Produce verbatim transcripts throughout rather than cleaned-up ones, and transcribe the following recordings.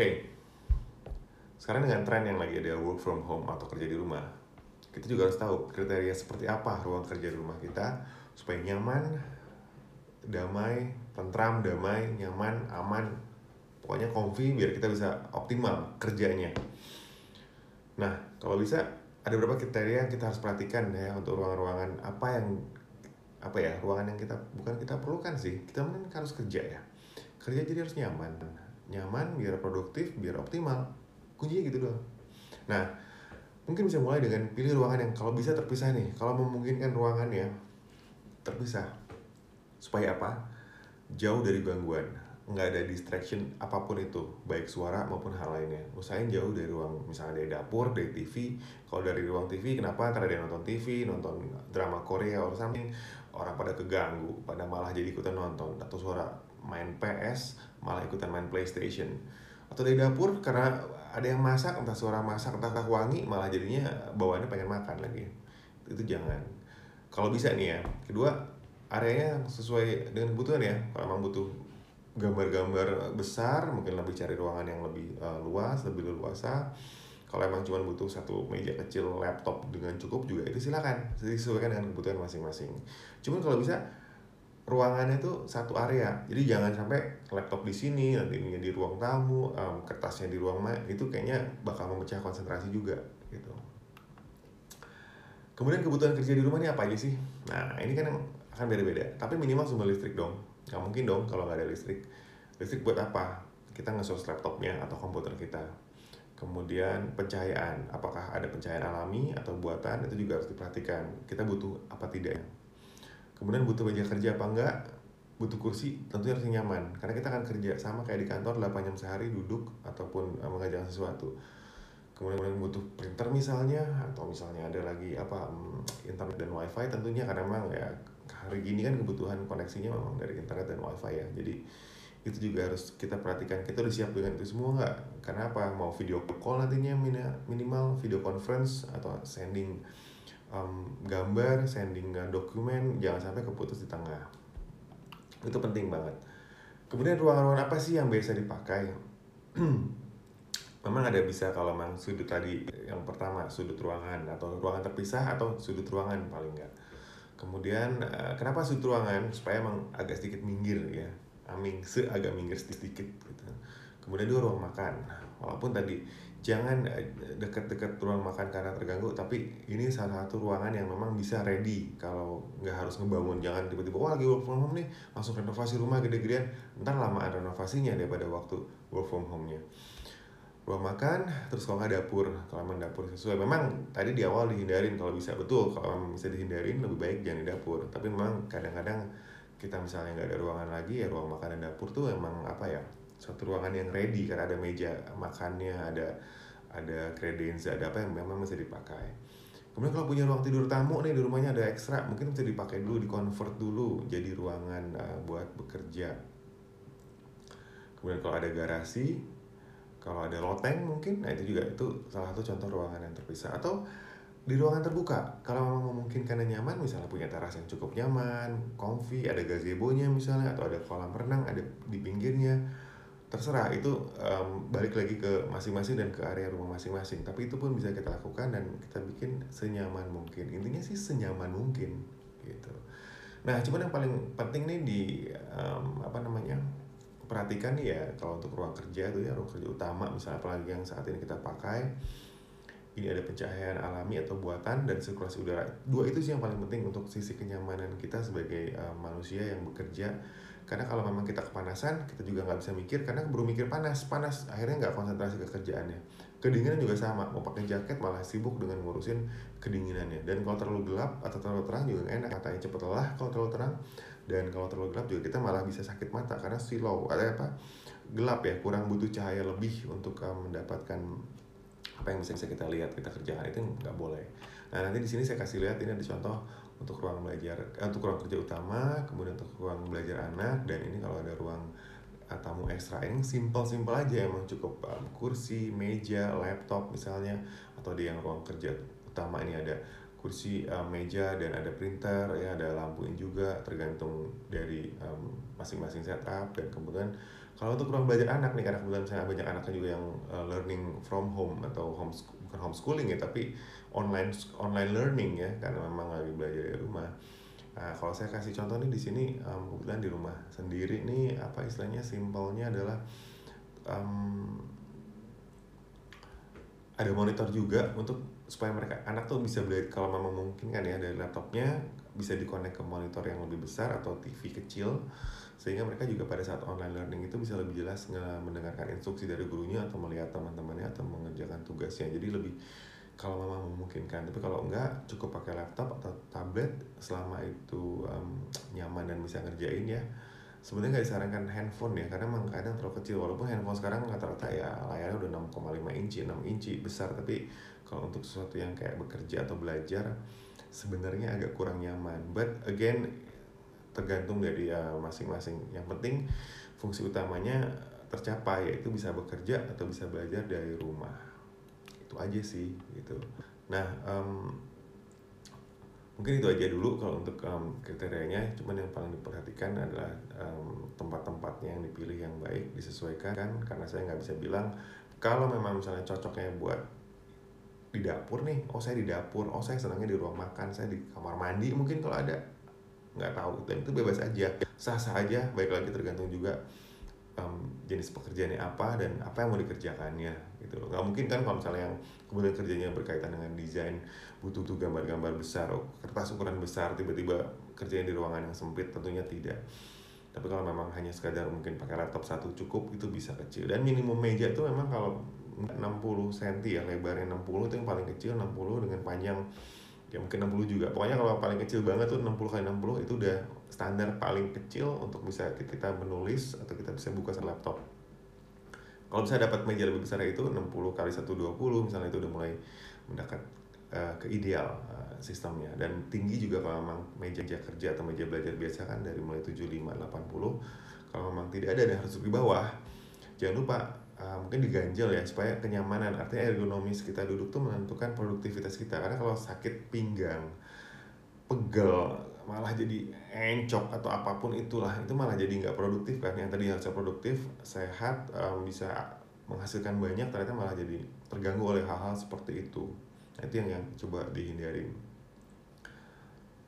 Oke, sekarang dengan tren yang lagi ada work from home atau kerja di rumah, kita juga harus tahu kriteria seperti apa ruang kerja di rumah kita supaya nyaman, damai, tentram, damai, nyaman, aman, pokoknya comfy biar kita bisa optimal kerjanya. Nah, kalau bisa ada beberapa kriteria yang kita harus perhatikan ya untuk ruangan-ruangan apa yang apa ya ruangan yang kita bukan kita perlukan sih, kita mungkin harus kerja ya kerja jadi harus nyaman, nyaman biar produktif, biar optimal, kuncinya gitu doang. Nah, mungkin bisa mulai dengan pilih ruangan yang kalau bisa terpisah nih, kalau memungkinkan ruangannya terpisah supaya apa? Jauh dari gangguan, nggak ada distraction apapun itu, baik suara maupun hal lainnya. Usahain jauh dari ruang, misalnya dari dapur, dari T V. Kalau dari ruang T V, kenapa? Karena dia nonton T V, nonton drama Korea or something, orang pada keganggu, pada malah jadi ikutan nonton, atau suara main P S, malah ikutan main PlayStation. Atau dari dapur, karena ada yang masak, entah suara masak, entah wangi, malah jadinya bawaannya pengen makan lagi. Itu jangan. Kalau bisa nih ya, kedua, areanya sesuai dengan kebutuhan ya. Kalau emang butuh gambar-gambar besar, mungkin lebih cari ruangan yang lebih uh, luas, lebih leluasa. Kalau emang cuma butuh satu meja kecil, laptop dengan cukup juga, itu silakan, disesuaikan dengan kebutuhan masing-masing. Cuman kalau bisa ruangannya itu satu area, jadi jangan sampai laptop di sini, nanti ini di ruang tamu, um, kertasnya di ruang ma, itu kayaknya bakal memecah konsentrasi juga gitu. Kemudian kebutuhan kerja di rumah ini apa aja sih? Nah, ini kan yang akan beda-beda, tapi minimal sumber listrik dong. Nggak mungkin dong kalau nggak ada listrik. Listrik buat apa? Kita nge-source laptopnya atau komputer kita. Kemudian pencahayaan, apakah ada pencahayaan alami atau buatan, itu juga harus diperhatikan. Kita butuh apa tidaknya. Kemudian butuh meja kerja apa enggak, butuh kursi, tentunya harus nyaman. Karena kita akan kerja sama kayak di kantor delapan jam sehari duduk ataupun mengerjakan sesuatu. Kemudian butuh printer misalnya, atau misalnya ada lagi apa internet dan wifi tentunya, karena memang ya hari gini kan kebutuhan koneksinya memang dari internet dan wifi ya, jadi itu juga harus kita perhatikan, kita udah siap dengan itu semua nggak? Karena apa, mau video call nantinya minimal, video conference, atau sending um, gambar, sending dokumen, jangan sampai keputus di tengah, itu penting banget. Kemudian ruangan-ruangan apa sih yang biasa dipakai? Memang ada bisa kalau memang sudut tadi yang pertama, sudut ruangan atau ruangan terpisah atau sudut ruangan paling nggak. Kemudian kenapa sudut ruangan? Supaya emang agak sedikit minggir ya, aming se agak minggir sedikit gitu. Kemudian dua, ruang makan. Walaupun tadi jangan dekat-dekat ruang makan karena terganggu, tapi ini salah satu ruangan yang memang bisa ready kalau nggak harus ngebangun. Jangan tiba-tiba wah lagi work from home nih, langsung renovasi rumah gede-gedean, ntar lamaan renovasinya daripada waktu work from home-nya. Ruang makan, terus kalau nggak dapur, kalau memang dapur sesuai. Memang tadi di awal dihindarin kalau bisa, betul, kalau memang bisa dihindarin lebih baik jangan di dapur. Tapi memang kadang-kadang kita misalnya nggak ada ruangan lagi, ya ruang makan dan dapur tuh emang apa ya, satu ruangan yang ready karena ada meja makannya, ada ada kredensi, ada apa yang memang bisa dipakai. Kemudian kalau punya ruang tidur tamu nih di rumahnya ada ekstra, mungkin bisa dipakai dulu, di-convert dulu jadi ruangan uh, buat bekerja. Kemudian kalau ada garasi, kalau ada loteng mungkin, nah itu juga itu salah satu contoh ruangan yang terpisah. Atau di ruangan terbuka, kalau memang memungkinkan dan nyaman, misalnya punya teras yang cukup nyaman, comfy, ada gazebo-nya misalnya, atau ada kolam renang, ada di pinggirnya, terserah, itu um, balik lagi ke masing-masing dan ke area rumah masing-masing. Tapi itu pun bisa kita lakukan dan kita bikin senyaman mungkin. Intinya sih senyaman mungkin, gitu. Nah, cuman yang paling penting nih di, um, apa namanya, perhatikan ya kalau untuk ruang kerja itu ya, ruang kerja utama misalnya apalagi yang saat ini kita pakai ini ada pencahayaan alami atau buatan dan sirkulasi udara. Dua itu sih yang paling penting untuk sisi kenyamanan kita sebagai uh, manusia yang bekerja, karena kalau memang kita kepanasan kita juga nggak bisa mikir, karena baru mikir panas panas akhirnya nggak konsentrasi ke kerjaannya. Kedinginan juga sama, mau pakai jaket malah sibuk dengan ngurusin kedinginannya. Dan kalau terlalu gelap atau terlalu terang juga enak, katanya cepet lelah kalau terlalu terang. Dan kalau terlalu gelap juga kita malah bisa sakit mata karena silau atau apa, gelap ya, kurang butuh cahaya lebih untuk uh, mendapatkan apa yang bisa, bisa kita lihat, kita kerjakan, itu nggak boleh. Nah, nanti di sini saya kasih lihat, ini ada contoh untuk ruang belajar, eh, untuk ruang kerja utama, kemudian untuk ruang belajar anak, dan ini kalau ada ruang uh, tamu ekstra, ini simple-simple aja, emang cukup um, kursi, meja, laptop misalnya. Atau di yang ruang kerja utama ini ada kursi, uh, meja, dan ada printer, ya, ada lampuin juga, tergantung dari um, masing-masing setup. Dan kemudian kalau untuk ruang belajar anak nih, karena kebetulan misalnya banyak anaknya juga yang uh, learning from home atau homeschool, bukan homeschooling ya, tapi online online learning ya, karena memang lagi belajar dari rumah. Nah, kalau saya kasih contoh nih di sini, um, kebetulan di rumah sendiri nih, apa istilahnya, simpelnya adalah um, ada monitor juga untuk supaya mereka anak tuh bisa belajar kalau memang mungkin kan ya, dari laptopnya bisa dikonek ke monitor yang lebih besar atau T V kecil, sehingga mereka juga pada saat online learning itu bisa lebih jelas mendengarkan instruksi dari gurunya atau melihat teman-temannya atau mengerjakan tugasnya. Jadi lebih kalau memang memungkinkan, tapi kalau enggak cukup pakai laptop atau tablet selama itu um, nyaman dan bisa ngerjain ya. Sebenarnya nggak disarankan handphone ya, karena memang kadang terlalu kecil. Walaupun handphone sekarang rata-rata ya layarnya udah enam koma lima inci, enam inci besar, tapi kalau untuk sesuatu yang kayak bekerja atau belajar sebenarnya agak kurang nyaman. But again, tergantung dari uh, masing-masing. Yang penting fungsi utamanya tercapai, yaitu bisa bekerja atau bisa belajar dari rumah. Itu aja sih gitu. Nah, um, mungkin itu aja dulu kalau untuk um, kriterianya. Cuman yang paling diperhatikan adalah um, tempat-tempatnya yang dipilih yang baik, disesuaikan. Karena saya nggak bisa bilang kalau memang misalnya cocoknya buat di dapur nih, oh saya di dapur, oh saya senangnya di ruang makan, saya di kamar mandi mungkin kalau ada, nggak tahu. Dan itu bebas aja, sah-sah aja. Baik lagi tergantung juga Um, jenis pekerjaannya apa dan apa yang mau dikerjakannya gitu loh. Nggak mungkin kan kalau misalnya yang kemudian kerjanya berkaitan dengan desain, butuh-butuh gambar-gambar besar, kertas ukuran besar, tiba-tiba kerjanya di ruangan yang sempit, tentunya tidak. Tapi kalau memang hanya sekadar mungkin pakai laptop satu cukup, itu bisa kecil. Dan minimum meja itu memang kalau enam puluh sentimeter ya, lebarnya enam puluh itu yang paling kecil, enam puluh dengan panjang ya mungkin enam puluh juga. Pokoknya kalau paling kecil banget tuh enam puluh kali enam puluh itu udah standar paling kecil untuk bisa kita menulis atau kita bisa buka laptop. Kalau bisa dapat meja lebih besar itu enam puluh kali seratus dua puluh misalnya, itu udah mulai mendekat uh, ke ideal uh, sistemnya. Dan tinggi juga kalau memang meja kerja atau meja belajar biasa kan dari mulai tujuh puluh lima delapan puluh. Kalau memang tidak ada dan harus di bawah, jangan lupa Uh, mungkin diganjel ya, supaya kenyamanan, artinya ergonomis kita duduk tuh menentukan produktivitas kita. Karena kalau sakit pinggang, pegel, malah jadi encok atau apapun itulah, itu malah jadi nggak produktif kan. Yang tadi harusnya produktif, sehat, um, bisa menghasilkan banyak, ternyata malah jadi terganggu oleh hal-hal seperti itu. Nah, itu yang, yang coba dihindarin.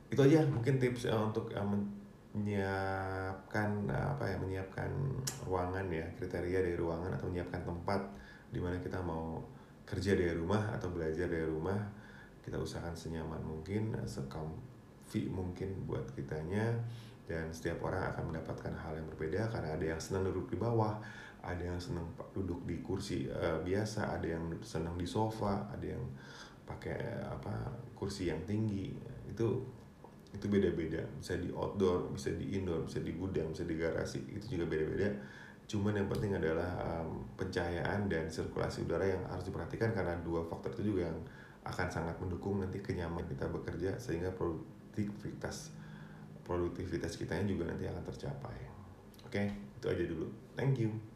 Itu aja mungkin tips uh, untuk um, menyiapkan apa ya, menyiapkan ruangan ya, kriteria dari ruangan, atau menyiapkan tempat di mana kita mau kerja dari rumah atau belajar dari rumah. Kita usahakan senyaman mungkin, se-comfy mungkin buat kitanya, dan setiap orang akan mendapatkan hal yang berbeda karena ada yang senang duduk di bawah, ada yang senang duduk di kursi uh, biasa, ada yang senang di sofa, ada yang pakai apa kursi yang tinggi. Itu itu beda-beda, bisa di outdoor, bisa di indoor, bisa di gudang, bisa di garasi, itu juga beda-beda. Cuman yang penting adalah um, pencahayaan dan sirkulasi udara yang harus diperhatikan, karena dua faktor itu juga yang akan sangat mendukung nanti kenyamanan kita bekerja, sehingga produktivitas produktivitas kitanya juga nanti akan tercapai. Oke, itu aja dulu. Thank you.